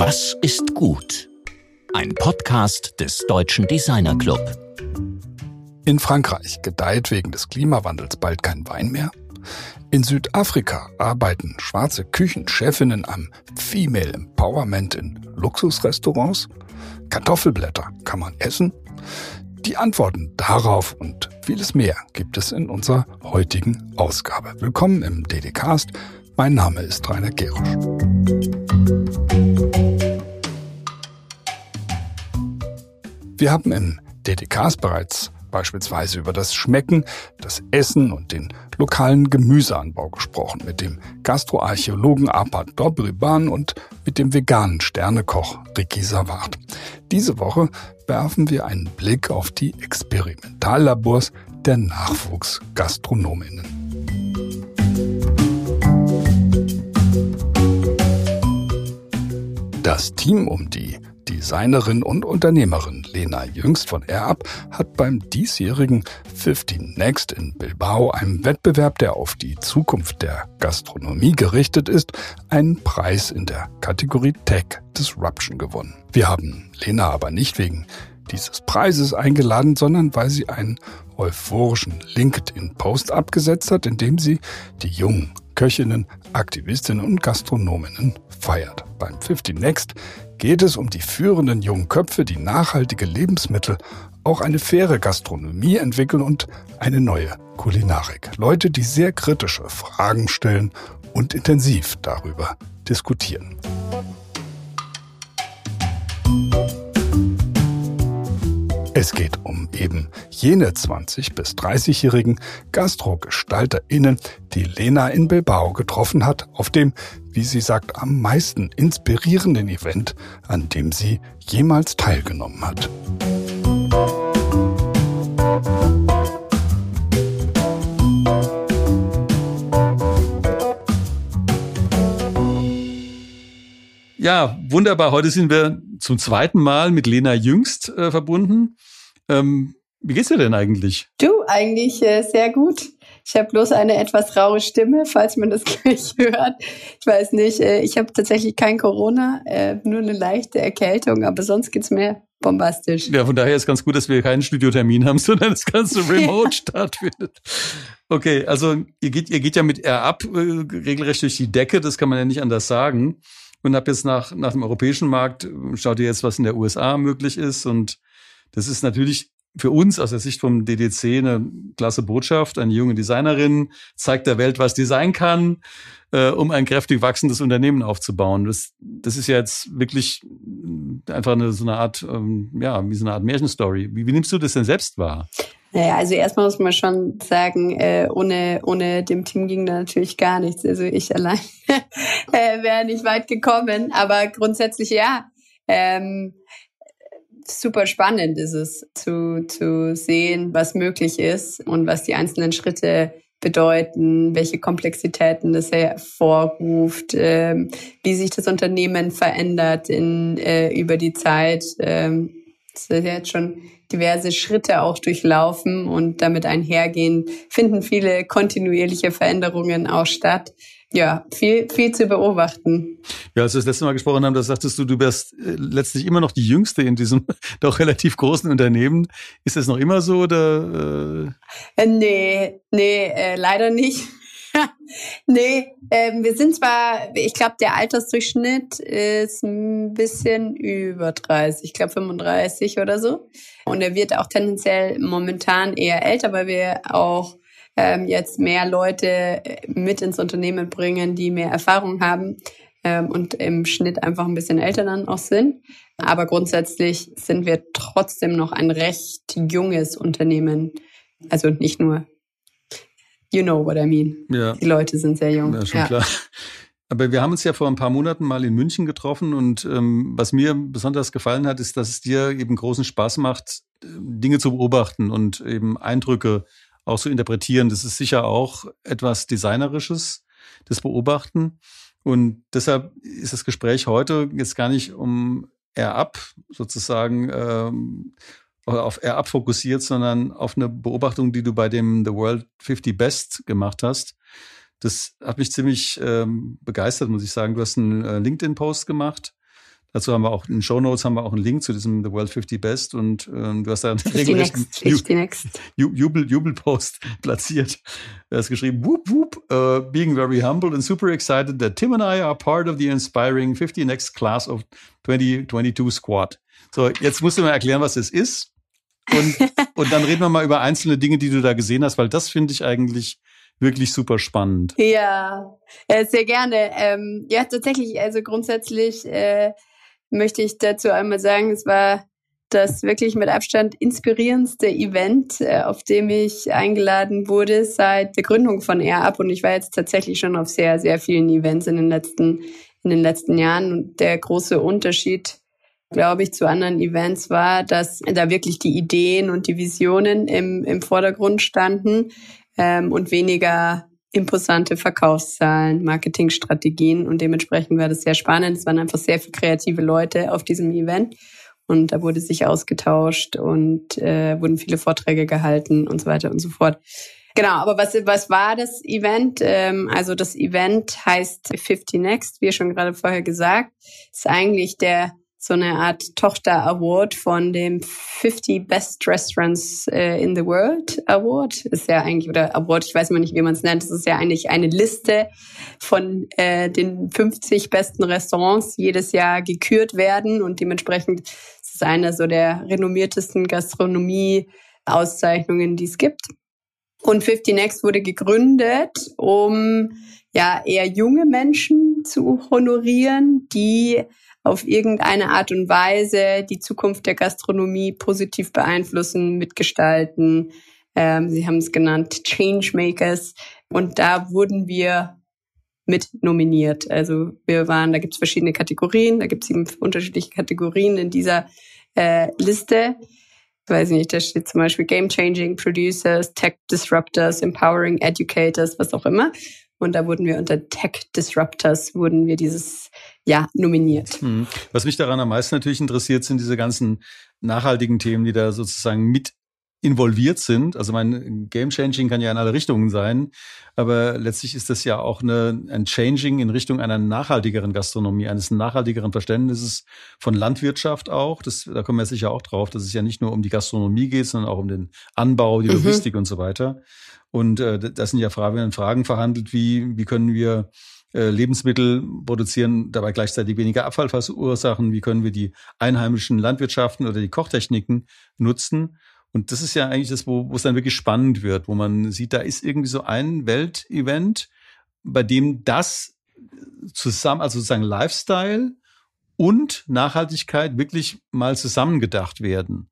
Was ist gut? Ein Podcast des Deutschen Designer-Club. In Frankreich gedeiht wegen des Klimawandels bald kein Wein mehr. In Südafrika arbeiten schwarze Küchenchefinnen am Female Empowerment in Luxusrestaurants. Kartoffelblätter kann man essen. Die Antworten darauf und vieles mehr gibt es in unserer heutigen Ausgabe. Willkommen im DD-Cast. Mein Name ist Rainer Gerusch. Wir haben im DD-Cast bereits beispielsweise über das Schmecken, das Essen und den lokalen Gemüseanbau gesprochen, mit dem Gastroarchäologen Árpád Dobriban und mit dem veganen Sternekoch Rickey Saewert. Diese Woche werfen wir einen Blick auf die Experimentallabors der Nachwuchsgastronominnen. Das Team um die Designerin und Unternehmerin Lena Jüngst von AirUp hat beim diesjährigen 50 Next in Bilbao, einem Wettbewerb, der auf die Zukunft der Gastronomie gerichtet ist, einen Preis in der Kategorie Tech Disruption gewonnen. Wir haben Lena aber nicht wegen dieses Preises eingeladen, sondern weil sie einen euphorischen LinkedIn-Post abgesetzt hat, in dem sie die jungen Köchinnen, Aktivistinnen und Gastronominnen feiert. Beim 50 Next geht es um die führenden jungen Köpfe, die nachhaltige Lebensmittel, auch eine faire Gastronomie entwickeln und eine neue Kulinarik. Leute, die sehr kritische Fragen stellen und intensiv darüber diskutieren. Es geht um eben jene 20- bis 30-jährigen GastrogestalterInnen, die Lena in Bilbao getroffen hat, auf dem, wie sie sagt, am meisten inspirierenden Event, an dem sie jemals teilgenommen hat. Ja, wunderbar. Heute sind wir zum zweiten Mal mit Lena Jüngst verbunden. Wie geht's dir denn eigentlich? Du, eigentlich sehr gut. Ich habe bloß eine etwas raue Stimme, falls man das gleich hört. Ich weiß nicht, ich habe tatsächlich kein Corona, nur eine leichte Erkältung, aber sonst geht's mir bombastisch. Ja, von daher ist ganz gut, dass wir keinen Studiotermin haben, sondern das Ganze remote stattfindet. Okay, also ihr geht ja mit AirUp regelrecht durch die Decke, das kann man ja nicht anders sagen. Und habt jetzt nach dem europäischen Markt, schaut ihr jetzt, was in der USA möglich ist, und das ist natürlich für uns aus der Sicht vom DDC eine klasse Botschaft. Eine junge Designerin zeigt der Welt, was Design kann, um ein kräftig wachsendes Unternehmen aufzubauen. Das ist ja jetzt wirklich einfach so eine Art Märchenstory. Wie nimmst du das denn selbst wahr? Naja, also erstmal muss man schon sagen, ohne dem Team ging da natürlich gar nichts. Also ich allein wäre nicht weit gekommen. Aber grundsätzlich ja. Super spannend ist es, zu sehen, was möglich ist und was die einzelnen Schritte bedeuten, welche Komplexitäten das hervorruft, wie sich das Unternehmen verändert über die Zeit. Es wird jetzt schon diverse Schritte auch durchlaufen und damit einhergehend finden viele kontinuierliche Veränderungen auch statt. Ja, viel zu beobachten. Ja, als wir das letzte Mal gesprochen haben, da sagtest du, du bist letztlich immer noch die Jüngste in diesem doch relativ großen Unternehmen. Ist das noch immer so, oder? Nee, leider nicht. Wir sind zwar, ich glaube, der Altersdurchschnitt ist ein bisschen über 30, ich glaube 35 oder so. Und er wird auch tendenziell momentan eher älter, weil wir auch jetzt mehr Leute mit ins Unternehmen bringen, die mehr Erfahrung haben und im Schnitt einfach ein bisschen älter dann auch sind. Aber grundsätzlich sind wir trotzdem noch ein recht junges Unternehmen. Also nicht nur, you know what I mean. Ja. Die Leute sind sehr jung. Ja, schon klar. Aber wir haben uns ja vor ein paar Monaten mal in München getroffen und was mir besonders gefallen hat, ist, dass es dir eben großen Spaß macht, Dinge zu beobachten und eben Eindrücke auch so interpretieren. Das ist sicher auch etwas Designerisches, das Beobachten. Und deshalb ist das Gespräch heute jetzt gar nicht um AirUp sozusagen auf AirUp fokussiert, sondern auf eine Beobachtung, die du bei dem The World 50 Best gemacht hast. Das hat mich ziemlich begeistert, muss ich sagen. Du hast einen LinkedIn-Post gemacht Dazu haben wir auch in Shownotes einen Link zu diesem The World 50 Best und du hast da einen regelrechten Jubelpost platziert. Er ist geschrieben, whoop, whoop, being very humbled and super excited that Tim and I are part of the inspiring 50 Next Class of 2022 Squad. So, jetzt musst du mal erklären, was das ist und dann reden wir mal über einzelne Dinge, die du da gesehen hast, weil das finde ich eigentlich wirklich super spannend. Ja, sehr gerne. Ja, tatsächlich, also grundsätzlich möchte ich dazu einmal sagen, es war das wirklich mit Abstand inspirierendste Event, auf dem ich eingeladen wurde seit der Gründung von AirUp. Und ich war jetzt tatsächlich schon auf sehr, sehr vielen Events in den letzten Jahren. Und der große Unterschied, glaube ich, zu anderen Events war, dass da wirklich die Ideen und die Visionen im Vordergrund standen und weniger imposante Verkaufszahlen, Marketingstrategien, und dementsprechend war das sehr spannend. Es waren einfach sehr viele kreative Leute auf diesem Event und da wurde sich ausgetauscht und wurden viele Vorträge gehalten und so weiter und so fort. Genau, aber was war das Event? Also das Event heißt 50 Next, wie schon gerade vorher gesagt. Ist eigentlich so eine Art Tochter-Award von dem 50 Best Restaurants in the World Award. Ist ja eigentlich, oder Award, ich weiß immer nicht, wie man es nennt. Das ist ja eigentlich eine Liste von den 50 besten Restaurants, die jedes Jahr gekürt werden. Und dementsprechend ist es einer so der renommiertesten Gastronomie-Auszeichnungen, die es gibt. Und 50 Next wurde gegründet, um ja eher junge Menschen zu honorieren, die auf irgendeine Art und Weise die Zukunft der Gastronomie positiv beeinflussen, mitgestalten. Sie haben es genannt Changemakers. Und da wurden wir mit nominiert. Also da gibt es verschiedene Kategorien, da gibt es 7 unterschiedliche Kategorien in dieser Liste. Ich weiß nicht, da steht zum Beispiel Game Changing Producers, Tech Disruptors, Empowering Educators, was auch immer. Und da wurden wir unter Tech Disruptors dieses Jahr nominiert. Was mich daran am meisten natürlich interessiert, sind diese ganzen nachhaltigen Themen, die da sozusagen mit involviert sind. Also mein Game-Changing kann ja in alle Richtungen sein, aber letztlich ist das ja auch ein Changing in Richtung einer nachhaltigeren Gastronomie, eines nachhaltigeren Verständnisses von Landwirtschaft auch. Da kommen wir sicher auch drauf, dass es ja nicht nur um die Gastronomie geht, sondern auch um den Anbau, die Logistik und so weiter. Und das sind ja Fragen verhandelt, wie können wir Lebensmittel produzieren, dabei gleichzeitig weniger Abfall verursachen, wie können wir die einheimischen Landwirtschaften oder die Kochtechniken nutzen. Und das ist ja eigentlich das, wo es dann wirklich spannend wird, wo man sieht, da ist irgendwie so ein Weltevent, bei dem das zusammen, also sozusagen Lifestyle und Nachhaltigkeit wirklich mal zusammengedacht werden.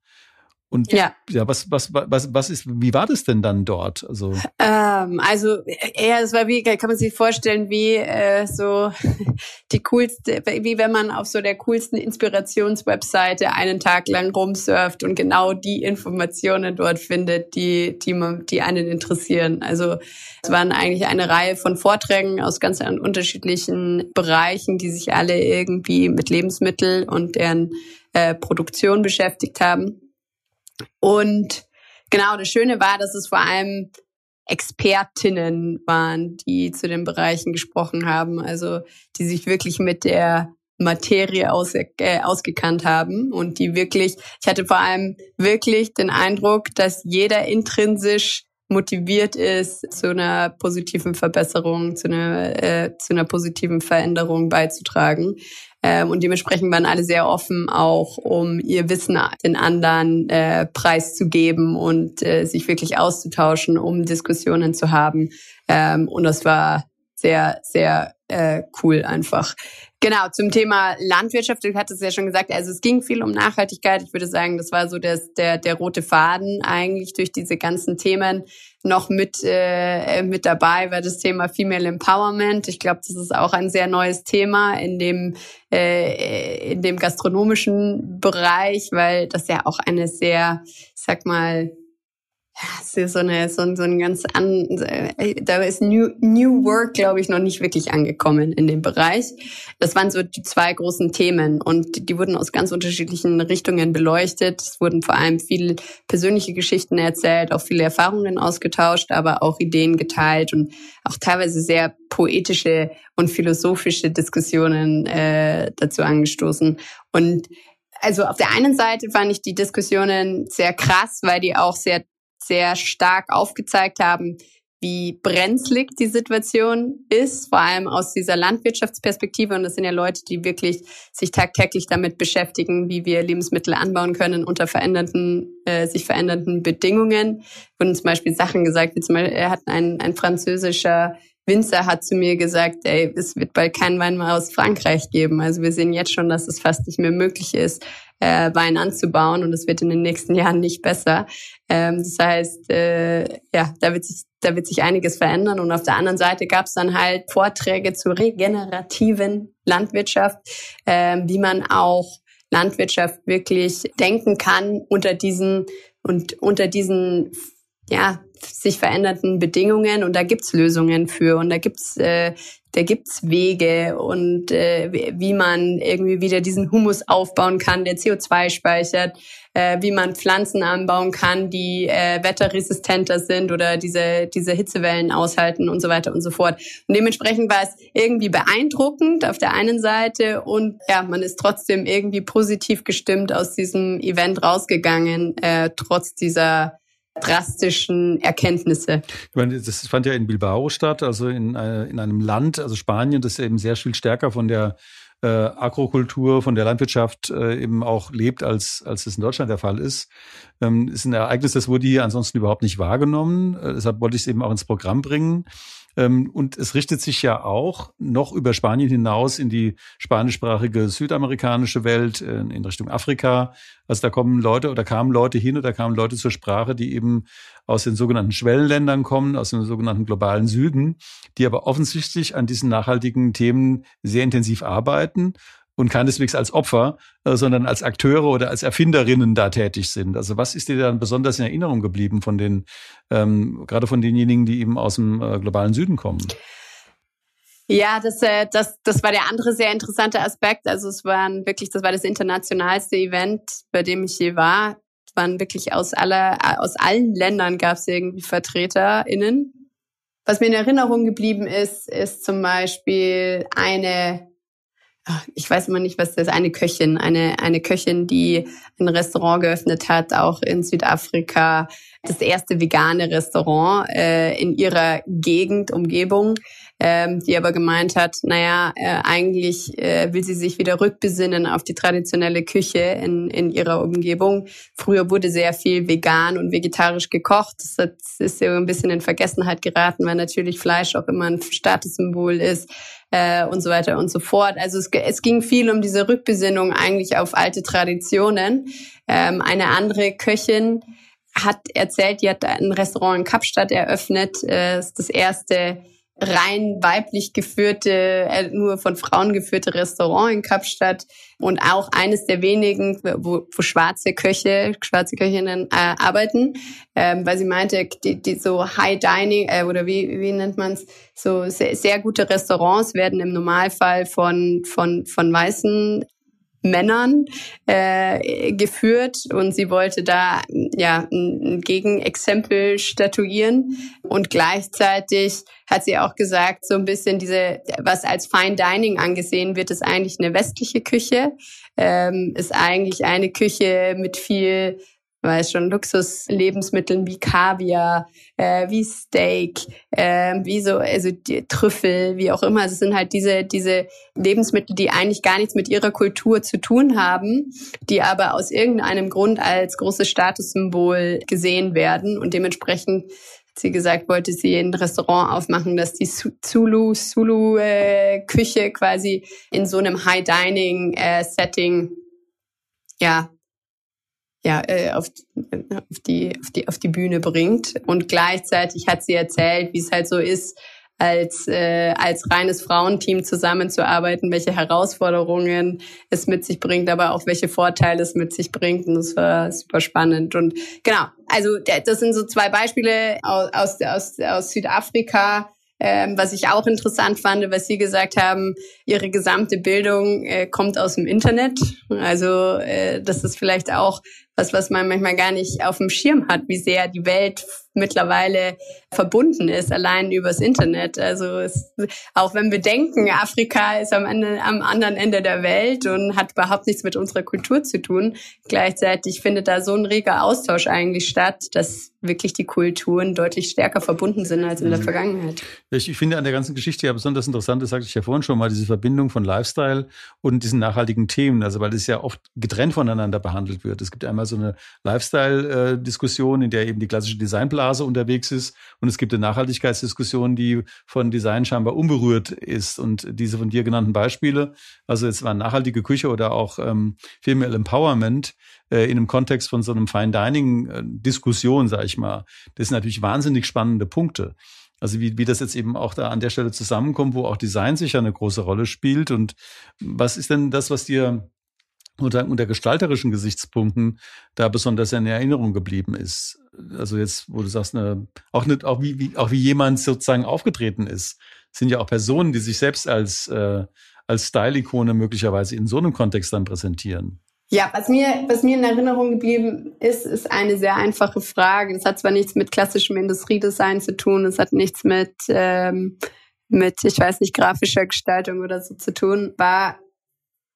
Und ja was ist, wie war das denn dann dort? Also eher, es war wie, kann man sich vorstellen, wie so die coolste, wie wenn man auf so der coolsten Inspirationswebseite einen Tag lang rumsurft und genau die Informationen dort findet, die einen interessieren. Also es waren eigentlich eine Reihe von Vorträgen aus ganz unterschiedlichen Bereichen, die sich alle irgendwie mit Lebensmittel und deren Produktion beschäftigt haben. Und genau, das Schöne war, dass es vor allem Expertinnen waren, die zu den Bereichen gesprochen haben, also die sich wirklich mit der Materie ausgekannt haben und die wirklich, ich hatte vor allem wirklich den Eindruck, dass jeder intrinsisch motiviert ist, zu einer positiven Verbesserung, zu einer positiven Veränderung beizutragen. Und dementsprechend waren alle sehr offen, auch um ihr Wissen den anderen preiszugeben und sich wirklich auszutauschen, um Diskussionen zu haben. Und das war sehr, sehr cool einfach. Genau, zum Thema Landwirtschaft, du hattest es ja schon gesagt, also es ging viel um Nachhaltigkeit. Ich würde sagen, das war so der rote Faden eigentlich durch diese ganzen Themen noch mit dabei, war das Thema Female Empowerment. Ich glaube, das ist auch ein sehr neues Thema in dem gastronomischen Bereich, weil das ja auch eine sehr, ich sag mal, Ja, es ist so ein ganz da ist New Work, glaube ich, noch nicht wirklich angekommen in dem Bereich. Das waren so die zwei großen Themen und die wurden aus ganz unterschiedlichen Richtungen beleuchtet. Es wurden vor allem viele persönliche Geschichten erzählt, auch viele Erfahrungen ausgetauscht, aber auch Ideen geteilt und auch teilweise sehr poetische und philosophische Diskussionen dazu angestoßen. Und also auf der einen Seite fand ich die Diskussionen sehr krass, weil die auch sehr stark aufgezeigt haben, wie brenzlig die Situation ist, vor allem aus dieser Landwirtschaftsperspektive. Und das sind ja Leute, die wirklich sich tagtäglich damit beschäftigen, wie wir Lebensmittel anbauen können unter sich verändernden Bedingungen. Wurden zum Beispiel Sachen gesagt, wie zum Beispiel, ein französischer Winzer hat zu mir gesagt, ey, es wird bald keinen Wein mehr aus Frankreich geben. Also wir sehen jetzt schon, dass es fast nicht mehr möglich ist, Wein anzubauen und es wird in den nächsten Jahren nicht besser. Das heißt, da wird sich einiges verändern. Und auf der anderen Seite gab es dann halt Vorträge zur regenerativen Landwirtschaft, wie man auch Landwirtschaft wirklich denken kann unter diesen sich verändernden Bedingungen, und da gibt's Lösungen für und da gibt's Wege und wie man irgendwie wieder diesen Humus aufbauen kann, der CO2 speichert, wie man Pflanzen anbauen kann, die wetterresistenter sind oder diese Hitzewellen aushalten und so weiter und so fort. Und dementsprechend war es irgendwie beeindruckend auf der einen Seite und ja, man ist trotzdem irgendwie positiv gestimmt aus diesem Event rausgegangen, trotz dieser drastischen Erkenntnisse. Ich meine, das fand ja in Bilbao statt, also in einem Land, also Spanien, das eben sehr viel stärker von der Agrokultur, von der Landwirtschaft eben auch lebt, als das in Deutschland der Fall ist. Ist ein Ereignis, das wurde hier ansonsten überhaupt nicht wahrgenommen. Deshalb wollte ich es eben auch ins Programm bringen. Und es richtet sich ja auch noch über Spanien hinaus in die spanischsprachige südamerikanische Welt, in Richtung Afrika. Also da kamen Leute zur Sprache, die eben aus den sogenannten Schwellenländern kommen, aus dem sogenannten globalen Süden, die aber offensichtlich an diesen nachhaltigen Themen sehr intensiv arbeiten und keineswegs als Opfer, sondern als Akteure oder als Erfinderinnen da tätig sind. Also was ist dir dann besonders in Erinnerung geblieben von den, gerade von denjenigen, die eben aus dem globalen Süden kommen? Ja, das war der andere sehr interessante Aspekt. Also das war das internationalste Event, bei dem ich je war. Es waren wirklich aus allen Ländern gab es irgendwie VertreterInnen. Was mir in Erinnerung geblieben ist zum Beispiel eine Köchin. Eine Köchin, die ein Restaurant geöffnet hat, auch in Südafrika. Das erste vegane Restaurant in ihrer Umgebung, die aber gemeint hat, eigentlich will sie sich wieder rückbesinnen auf die traditionelle Küche in ihrer Umgebung. Früher wurde sehr viel vegan und vegetarisch gekocht. Das ist ja ein bisschen in Vergessenheit geraten, weil natürlich Fleisch auch immer ein Statussymbol ist. Und so weiter und so fort. Also es ging viel um diese Rückbesinnung eigentlich auf alte Traditionen. Eine andere Köchin hat erzählt, die hat ein Restaurant in Kapstadt eröffnet. Das ist das erste rein weiblich geführte, nur von Frauen geführte Restaurant in Kapstadt und auch eines der wenigen, wo schwarze Köchinnen arbeiten, weil sie meinte, die so High Dining oder wie nennt man's, so sehr, sehr gute Restaurants werden im Normalfall von weißen Männern geführt, und sie wollte da ein Gegenexempel statuieren, und gleichzeitig hat sie auch gesagt, so ein bisschen was als Fine Dining angesehen wird, ist eigentlich eine westliche Küche, ist eigentlich eine Küche mit viel Luxuslebensmitteln wie Kaviar, wie Steak, die Trüffel, wie auch immer. Also es sind halt diese Lebensmittel, die eigentlich gar nichts mit ihrer Kultur zu tun haben, die aber aus irgendeinem Grund als großes Statussymbol gesehen werden. Und dementsprechend, hat sie gesagt, wollte sie ein Restaurant aufmachen, dass die Zulu-Küche quasi in so einem High-Dining-Setting auf die Bühne bringt. Und gleichzeitig hat sie erzählt, wie es halt so ist, als reines Frauenteam zusammenzuarbeiten, welche Herausforderungen es mit sich bringt, aber auch welche Vorteile es mit sich bringt. Und das war super spannend. Und genau, also das sind so zwei Beispiele aus Südafrika, was ich auch interessant fand, was Sie gesagt haben, Ihre gesamte Bildung kommt aus dem Internet. Also das ist vielleicht auch was man manchmal gar nicht auf dem Schirm hat, wie sehr die Welt mittlerweile verbunden ist, allein übers Internet. Also auch wenn wir denken, Afrika ist am anderen Ende der Welt und hat überhaupt nichts mit unserer Kultur zu tun, gleichzeitig findet da so ein reger Austausch eigentlich statt, dass wirklich die Kulturen deutlich stärker verbunden sind als in der Vergangenheit. Ich finde an der ganzen Geschichte ja besonders interessant, das sagte ich ja vorhin schon mal, diese Verbindung von Lifestyle und diesen nachhaltigen Themen, also weil das ja oft getrennt voneinander behandelt wird. Es gibt einmal so eine Lifestyle-Diskussion, in der eben die klassische Designblase unterwegs ist. Und es gibt eine Nachhaltigkeitsdiskussion, die von Design scheinbar unberührt ist. Und diese von dir genannten Beispiele, also jetzt war nachhaltige Küche oder auch Female Empowerment, in einem Kontext von so einem Fine-Dining-Diskussion, sage ich mal. Das sind natürlich wahnsinnig spannende Punkte. Also wie das jetzt eben auch da an der Stelle zusammenkommt, wo auch Design sicher eine große Rolle spielt. Und was ist denn das, was dir unter gestalterischen Gesichtspunkten da besonders in Erinnerung geblieben ist? Also jetzt, wo du sagst, wie jemand sozusagen aufgetreten ist, sind ja auch Personen, die sich selbst als Style-Ikone möglicherweise in so einem Kontext dann präsentieren. Ja, was mir in Erinnerung geblieben ist eine sehr einfache Frage. Das hat zwar nichts mit klassischem Industriedesign zu tun, es hat nichts mit ich weiß nicht, grafischer Gestaltung oder so zu tun, war: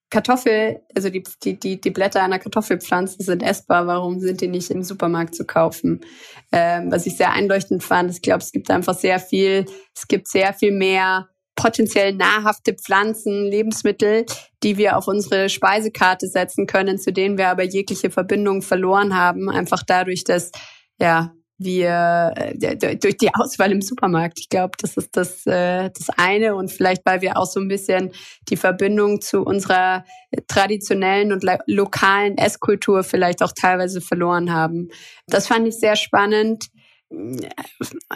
Kartoffel, also die Blätter einer Kartoffelpflanze sind essbar, warum sind die nicht im Supermarkt zu kaufen? Was ich sehr einleuchtend fand, ich glaube, es gibt sehr viel mehr potenziell nahrhafte Pflanzen, Lebensmittel, die wir auf unsere Speisekarte setzen können, zu denen wir aber jegliche Verbindung verloren haben, einfach dadurch, dass wir durch die Auswahl im Supermarkt. Ich glaube, das ist das eine. Und vielleicht, weil wir auch so ein bisschen die Verbindung zu unserer traditionellen und lokalen Esskultur vielleicht auch teilweise verloren haben. Das fand ich sehr spannend.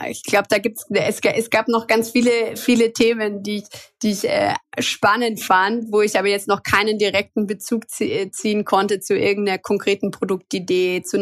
Ich glaube, es gab noch ganz viele Themen, die ich spannend fand, wo ich aber jetzt noch keinen direkten Bezug ziehen konnte zu irgendeiner konkreten Produktidee, zu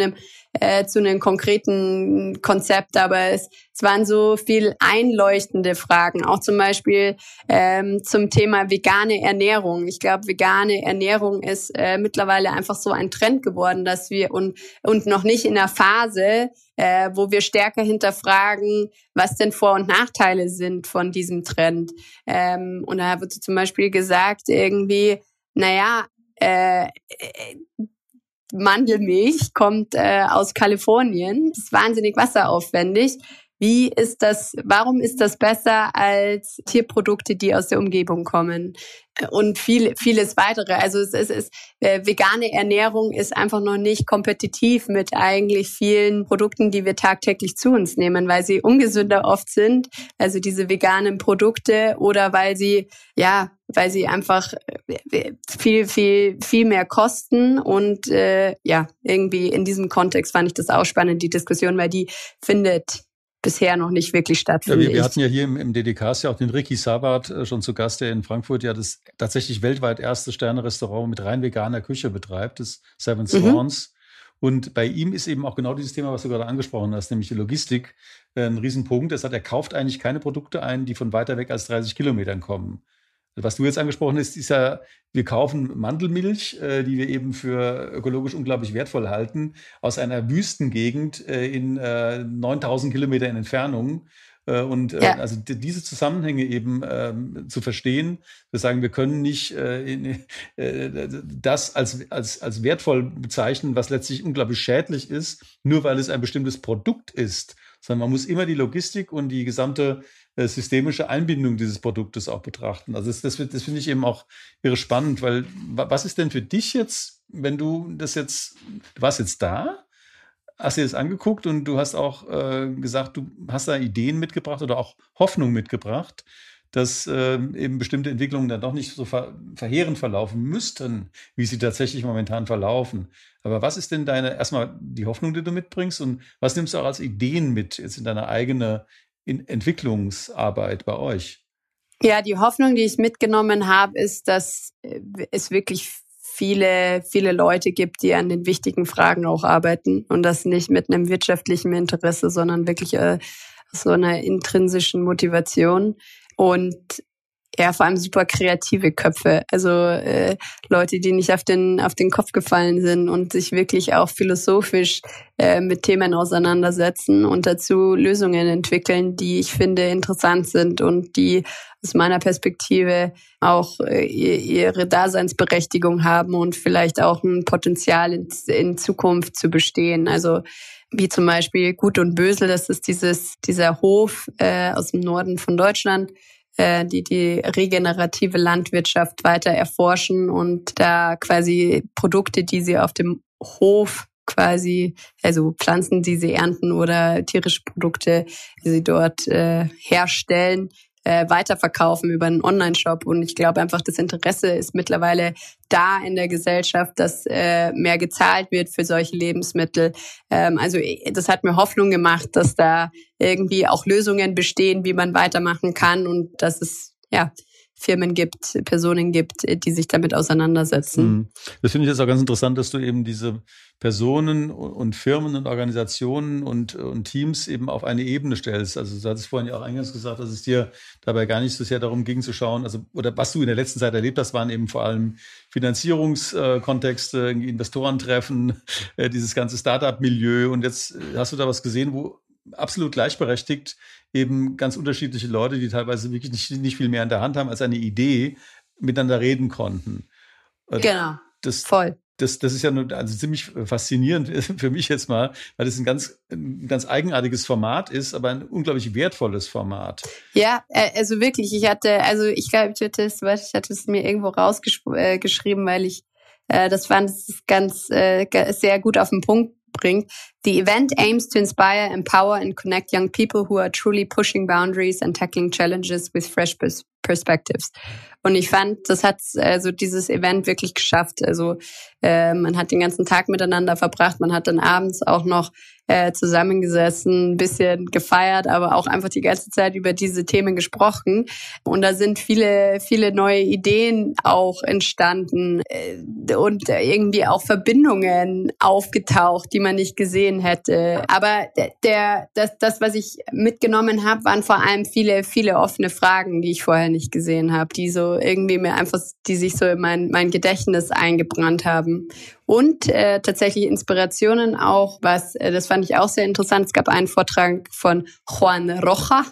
einem konkreten Konzept. Aber es waren so viel einleuchtende Fragen, auch zum Beispiel zum Thema vegane Ernährung. Ich glaube, vegane Ernährung ist mittlerweile einfach so ein Trend geworden, dass wir und noch nicht in der Phase, wo wir stärker hinterfragen, was denn Vor- und Nachteile sind von diesem Trend. Und da wird zum Beispiel gesagt, irgendwie, Mandelmilch kommt aus Kalifornien, ist wahnsinnig wasseraufwendig. Warum ist das besser als Tierprodukte, die aus der Umgebung kommen? Und vieles weitere. Also es ist vegane Ernährung ist einfach noch nicht kompetitiv mit eigentlich vielen Produkten, die wir tagtäglich zu uns nehmen, weil sie ungesünder oft sind, also diese veganen Produkte, oder weil sie einfach viel mehr kosten. Und irgendwie in diesem Kontext fand ich das auch spannend, die Diskussion, weil die findet bisher noch nicht wirklich stattfindet. Ja, wir hatten ja hier im DD-Cast ja auch den Rickey Saewert schon zu Gast, der in Frankfurt ja das tatsächlich weltweit erste Sterne-Restaurant mit rein veganer Küche betreibt, das Seven Swans. Und bei ihm ist eben auch genau dieses Thema, was du gerade angesprochen hast, nämlich die Logistik, ein Riesenpunkt. Er kauft eigentlich keine Produkte ein, die von weiter weg als 30 Kilometern kommen. Was du jetzt angesprochen hast, ist ja, wir kaufen Mandelmilch, die wir eben für ökologisch unglaublich wertvoll halten, aus einer Wüstengegend in 9000 Kilometern Entfernung. Also diese Zusammenhänge eben zu verstehen, wir sagen, wir können nicht das als wertvoll bezeichnen, was letztlich unglaublich schädlich ist, nur weil es ein bestimmtes Produkt ist, sondern man muss immer die Logistik und die gesamte systemische Einbindung dieses Produktes auch betrachten. Also das finde ich eben auch irre spannend, weil was ist denn für dich jetzt, wenn du warst jetzt da, hast dir das angeguckt und du hast auch gesagt, du hast da Ideen mitgebracht oder auch Hoffnung mitgebracht, dass eben bestimmte Entwicklungen dann doch nicht so verheerend verlaufen müssten, wie sie tatsächlich momentan verlaufen. Aber was ist denn erstmal die Hoffnung, die du mitbringst, und was nimmst du auch als Ideen mit jetzt in deine eigene in Entwicklungsarbeit bei euch? Ja, die Hoffnung, die ich mitgenommen habe, ist, dass es wirklich viele Leute gibt, die an den wichtigen Fragen auch arbeiten und das nicht mit einem wirtschaftlichen Interesse, sondern wirklich so einer intrinsischen Motivation und ja, vor allem super kreative Köpfe, also Leute, die nicht auf den Kopf gefallen sind und sich wirklich auch philosophisch mit Themen auseinandersetzen und dazu Lösungen entwickeln, die ich finde interessant sind und die aus meiner Perspektive auch ihre Daseinsberechtigung haben und vielleicht auch ein Potenzial in Zukunft zu bestehen. Also wie zum Beispiel Gut und Böse, das ist dieser Hof aus dem Norden von Deutschland, die regenerative Landwirtschaft weiter erforschen und da quasi Produkte, die sie auf dem Hof quasi, also Pflanzen, die sie ernten oder tierische Produkte, die sie dort herstellen, weiterverkaufen über einen Online-Shop. Und ich glaube einfach, das Interesse ist mittlerweile da in der Gesellschaft, dass mehr gezahlt wird für solche Lebensmittel. Also das hat mir Hoffnung gemacht, dass da irgendwie auch Lösungen bestehen, wie man weitermachen kann und dass es ja Firmen gibt, Personen gibt, die sich damit auseinandersetzen. Das finde ich jetzt auch ganz interessant, dass du eben diese Personen und Firmen und Organisationen und Teams eben auf eine Ebene stellst. Also du hattest vorhin ja auch eingangs gesagt, dass es dir dabei gar nicht so sehr darum ging zu schauen, also oder was du in der letzten Zeit erlebt hast, waren eben vor allem Finanzierungskontexte, Investorentreffen, dieses ganze Startup-Milieu. Und jetzt hast du da was gesehen, wo absolut gleichberechtigt eben ganz unterschiedliche Leute, die teilweise wirklich nicht viel mehr in der Hand haben als eine Idee, miteinander reden konnten. Genau, voll. Das ist ja ziemlich faszinierend für mich jetzt mal, weil das ein ganz eigenartiges Format ist, aber ein unglaublich wertvolles Format. Ja, also wirklich, ich glaube, ich hatte es mir irgendwo rausgeschrieben, weil ich das fand, es ist ganz sehr gut auf den Punkt bringt. The event aims to inspire, empower and connect young people who are truly pushing boundaries and tackling challenges with fresh perspectives. Und ich fand, das hat also dieses Event wirklich geschafft. Also man hat den ganzen Tag miteinander verbracht, man hat dann abends auch noch zusammengesessen, ein bisschen gefeiert, aber auch einfach die ganze Zeit über diese Themen gesprochen. Und da sind viele neue Ideen auch entstanden und irgendwie auch Verbindungen aufgetaucht, die man nicht gesehen hätte. Aber das, was ich mitgenommen habe, waren vor allem viele offene Fragen, die ich vorher nicht gesehen habe, die so irgendwie mir einfach, die sich so in mein Gedächtnis eingebrannt haben. Und tatsächlich Inspirationen auch, das fand ich auch sehr interessant. Es gab einen Vortrag von Joan Roca,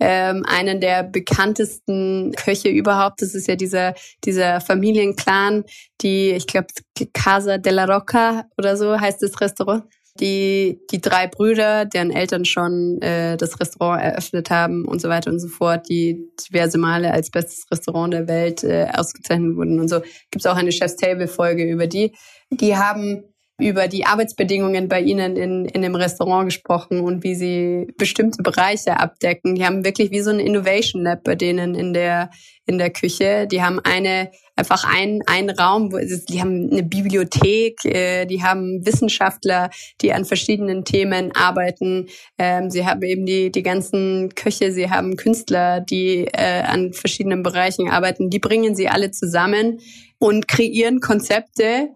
einen der bekanntesten Köche überhaupt. Das ist ja dieser Familienclan, die, ich glaube, Casa de la Roca oder so heißt das Restaurant. Die drei Brüder, deren Eltern schon das Restaurant eröffnet haben und so weiter und so fort, die diverse Male als bestes Restaurant der Welt ausgezeichnet wurden und so. Gibt es auch eine Chef's Table-Folge über die. Die haben über die Arbeitsbedingungen bei ihnen in dem Restaurant gesprochen und wie sie bestimmte Bereiche abdecken. Die haben wirklich wie so ein Innovation Lab bei denen in der Küche. Die haben einen Raum, die haben eine Bibliothek, die haben Wissenschaftler, die an verschiedenen Themen arbeiten. Sie haben eben die ganzen Köche, sie haben Künstler, die an verschiedenen Bereichen arbeiten. Die bringen sie alle zusammen und kreieren Konzepte,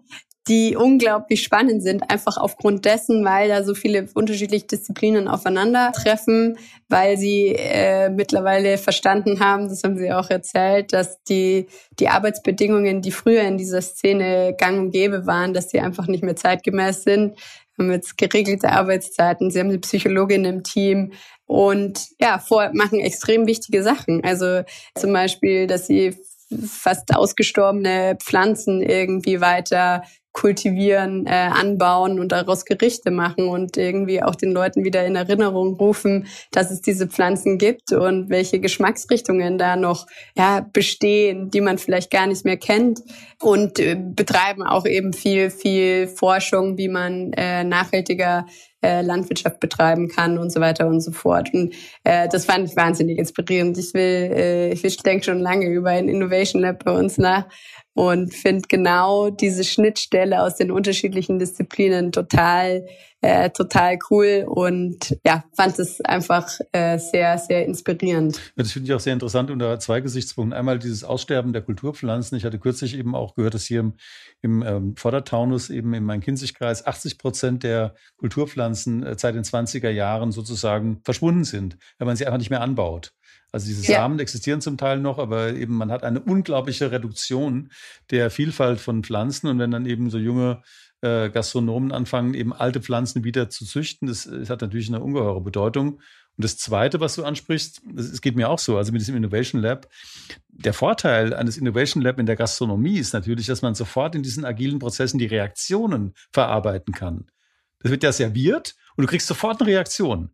die unglaublich spannend sind, einfach aufgrund dessen, weil da so viele unterschiedliche Disziplinen aufeinandertreffen, weil sie mittlerweile verstanden haben, das haben sie auch erzählt, dass die Arbeitsbedingungen, die früher in dieser Szene gang und gäbe waren, dass sie einfach nicht mehr zeitgemäß sind. Haben jetzt geregelte Arbeitszeiten, sie haben eine Psychologin im Team und ja, machen extrem wichtige Sachen. Also zum Beispiel, dass sie fast ausgestorbene Pflanzen irgendwie weiter kultivieren, anbauen und daraus Gerichte machen und irgendwie auch den Leuten wieder in Erinnerung rufen, dass es diese Pflanzen gibt und welche Geschmacksrichtungen da noch bestehen, die man vielleicht gar nicht mehr kennt, und betreiben auch eben viel Forschung, wie man nachhaltiger Landwirtschaft betreiben kann und so weiter und so fort. Und das fand ich wahnsinnig inspirierend. Ich denke schon lange über ein Innovation Lab bei uns nach, und finde genau diese Schnittstelle aus den unterschiedlichen Disziplinen total cool und ja, fand es einfach sehr, sehr inspirierend. Ja, das finde ich auch sehr interessant unter zwei Gesichtspunkten. Einmal dieses Aussterben der Kulturpflanzen. Ich hatte kürzlich eben auch gehört, dass hier im Vordertaunus, eben in Main-Kinzig-Kreis, 80% der Kulturpflanzen seit den 20er Jahren sozusagen verschwunden sind, weil man sie einfach nicht mehr anbaut. Also diese Samen existieren zum Teil noch, aber eben man hat eine unglaubliche Reduktion der Vielfalt von Pflanzen. Und wenn dann eben so junge Gastronomen anfangen, eben alte Pflanzen wieder zu züchten, das hat natürlich eine ungeheure Bedeutung. Und das Zweite, was du ansprichst, es geht mir auch so, also mit diesem Innovation Lab. Der Vorteil eines Innovation Lab in der Gastronomie ist natürlich, dass man sofort in diesen agilen Prozessen die Reaktionen verarbeiten kann. Das wird ja serviert und du kriegst sofort eine Reaktion.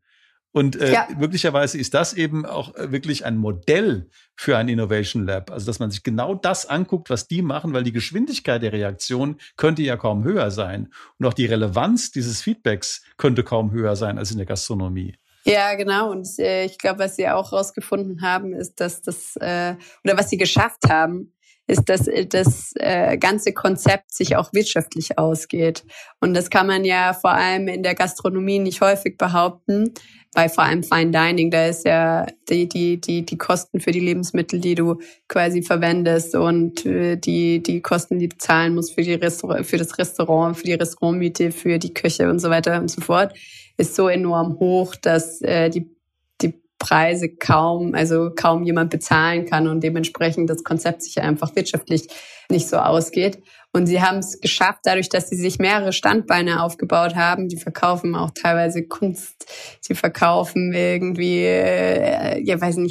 Und möglicherweise ist das eben auch wirklich ein Modell für ein Innovation Lab. Also, dass man sich genau das anguckt, was die machen, weil die Geschwindigkeit der Reaktion könnte ja kaum höher sein. Und auch die Relevanz dieses Feedbacks könnte kaum höher sein als in der Gastronomie. Ja, genau. Und ich glaube, was sie auch rausgefunden haben, ist, dass das, oder was sie geschafft haben, ist, dass das ganze Konzept sich auch wirtschaftlich ausgeht. Und das kann man ja vor allem in der Gastronomie nicht häufig behaupten, weil vor allem Fine Dining, da ist ja die Kosten für die Lebensmittel, die du quasi verwendest und die Kosten, die du zahlen musst für das Restaurant, für die Restaurantmiete, für die Küche und so weiter und so fort, ist so enorm hoch, dass die Preise kaum jemand bezahlen kann und dementsprechend das Konzept sich einfach wirtschaftlich nicht so ausgeht. Und sie haben es geschafft, dadurch, dass sie sich mehrere Standbeine aufgebaut haben. Die verkaufen auch teilweise Kunst, sie verkaufen irgendwie,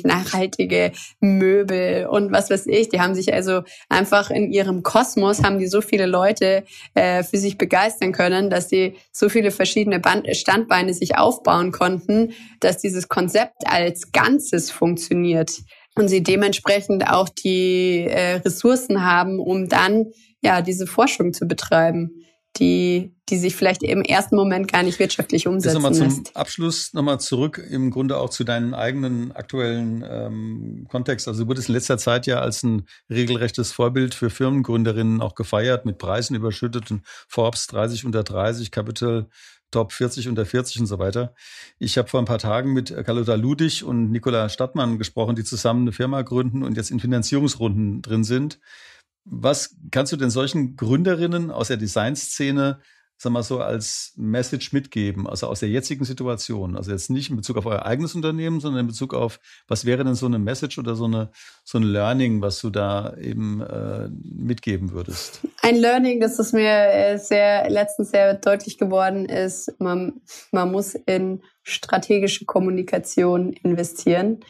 nachhaltige Möbel und was weiß ich. Die haben sich also einfach in ihrem Kosmos, haben die so viele Leute für sich begeistern können, dass sie so viele verschiedene Standbeine sich aufbauen konnten, dass dieses Konzept als Ganzes funktioniert. Und sie dementsprechend auch die Ressourcen haben, um dann diese Forschung zu betreiben, die sich vielleicht im ersten Moment gar nicht wirtschaftlich umsetzen lässt. Zum Abschluss nochmal zurück im Grunde auch zu deinem eigenen aktuellen Kontext. Also du wurdest in letzter Zeit ja als ein regelrechtes Vorbild für Firmengründerinnen auch gefeiert, mit Preisen überschüttet und Forbes 30/30, Capital Top 40/40 und so weiter. Ich habe vor ein paar Tagen mit Carlota Ludig und Nikola Stadtmann gesprochen, die zusammen eine Firma gründen und jetzt in Finanzierungsrunden drin sind. Was kannst du denn solchen Gründerinnen aus der Designszene, sagen wir mal so, als Message mitgeben, also aus der jetzigen Situation? Also jetzt nicht in Bezug auf euer eigenes Unternehmen, sondern in Bezug auf, was wäre denn so eine Message oder so ein Learning, was du da eben mitgeben würdest? Ein Learning, das ist mir letztens sehr deutlich geworden ist, man muss in strategische Kommunikation investieren.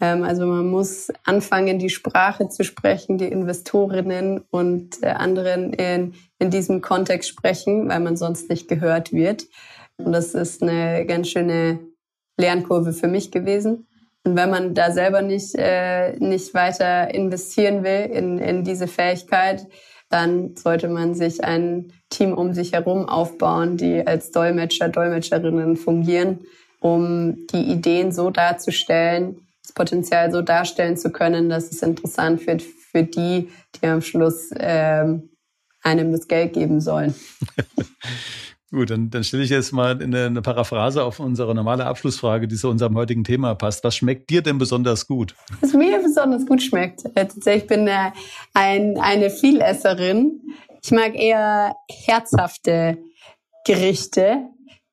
Also man muss anfangen, die Sprache zu sprechen, die Investorinnen und anderen in diesem Kontext sprechen, weil man sonst nicht gehört wird. Und das ist eine ganz schöne Lernkurve für mich gewesen. Und wenn man da selber nicht weiter investieren will in diese Fähigkeit, dann sollte man sich ein Team um sich herum aufbauen, die als Dolmetscher, Dolmetscherinnen fungieren, um die Ideen so darzustellen, Potenzial so darstellen zu können, dass es interessant wird für die, die am Schluss einem das Geld geben sollen. Gut, dann stelle ich jetzt mal eine Paraphrase auf unsere normale Abschlussfrage, die zu unserem heutigen Thema passt. Was schmeckt dir denn besonders gut? Was mir besonders gut schmeckt? Tatsächlich bin ich eine Vielesserin. Ich mag eher herzhafte Gerichte.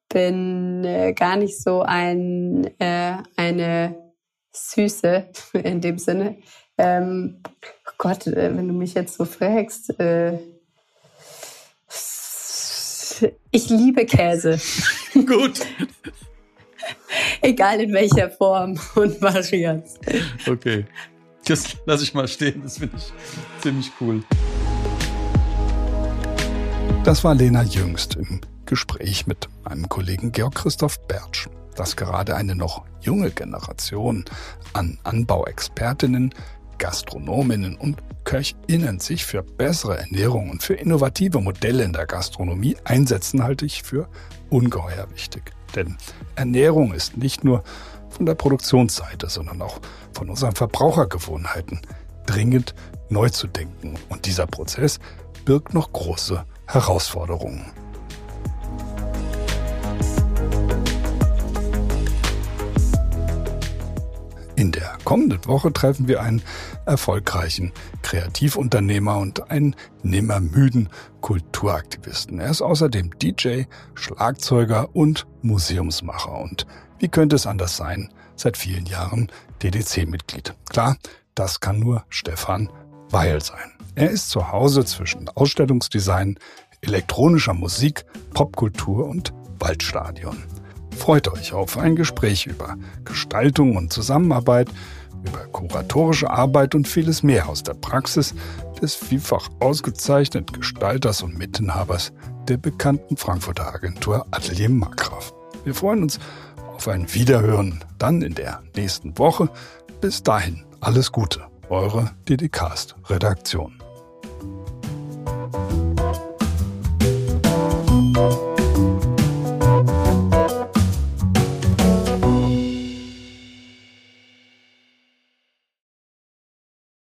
Bin gar nicht so eine Süße in dem Sinne. Wenn du mich jetzt so fragst. Ich liebe Käse. Gut. Egal in welcher Form und Varianz. Okay. Das lasse ich mal stehen. Das finde ich ziemlich cool. Das war Lena Jüngst im Gespräch mit meinem Kollegen Georg-Christoph Bertsch. Dass gerade eine noch junge Generation an Anbauexpertinnen, Gastronominnen und KöchInnen sich für bessere Ernährung und für innovative Modelle in der Gastronomie einsetzen, halte ich für ungeheuer wichtig. Denn Ernährung ist nicht nur von der Produktionsseite, sondern auch von unseren Verbrauchergewohnheiten dringend neu zu denken. Und dieser Prozess birgt noch große Herausforderungen. In der kommenden Woche treffen wir einen erfolgreichen Kreativunternehmer und einen nimmermüden Kulturaktivisten. Er ist außerdem DJ, Schlagzeuger und Museumsmacher. Und wie könnte es anders sein? Seit vielen Jahren DDC-Mitglied. Klar, das kann nur Stefan Weil sein. Er ist zu Hause zwischen Ausstellungsdesign, elektronischer Musik, Popkultur und Waldstadion. Freut euch auf ein Gespräch über Gestaltung und Zusammenarbeit, über kuratorische Arbeit und vieles mehr aus der Praxis des vielfach ausgezeichneten Gestalters und Mitinhabers der bekannten Frankfurter Agentur Atelier Markgraf. Wir freuen uns auf ein Wiederhören dann in der nächsten Woche. Bis dahin alles Gute, eure DD-Cast-Redaktion.